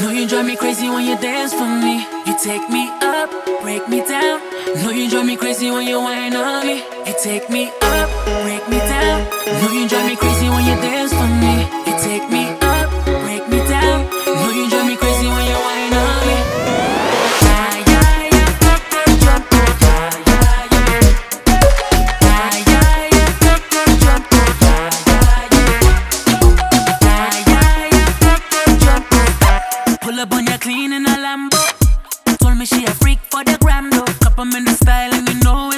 Know you drive me crazy when you dance for me. You take me up, break me down. Know you drive me crazy when you whine on me. You take me up, break me down. Know you drive me crazy when you dance for me. You take me up, break me down. Know you drive me crazy when you whine on me. Clean in a Lambo. Told me she a freak for the gram though. Cup 'em in the style and you know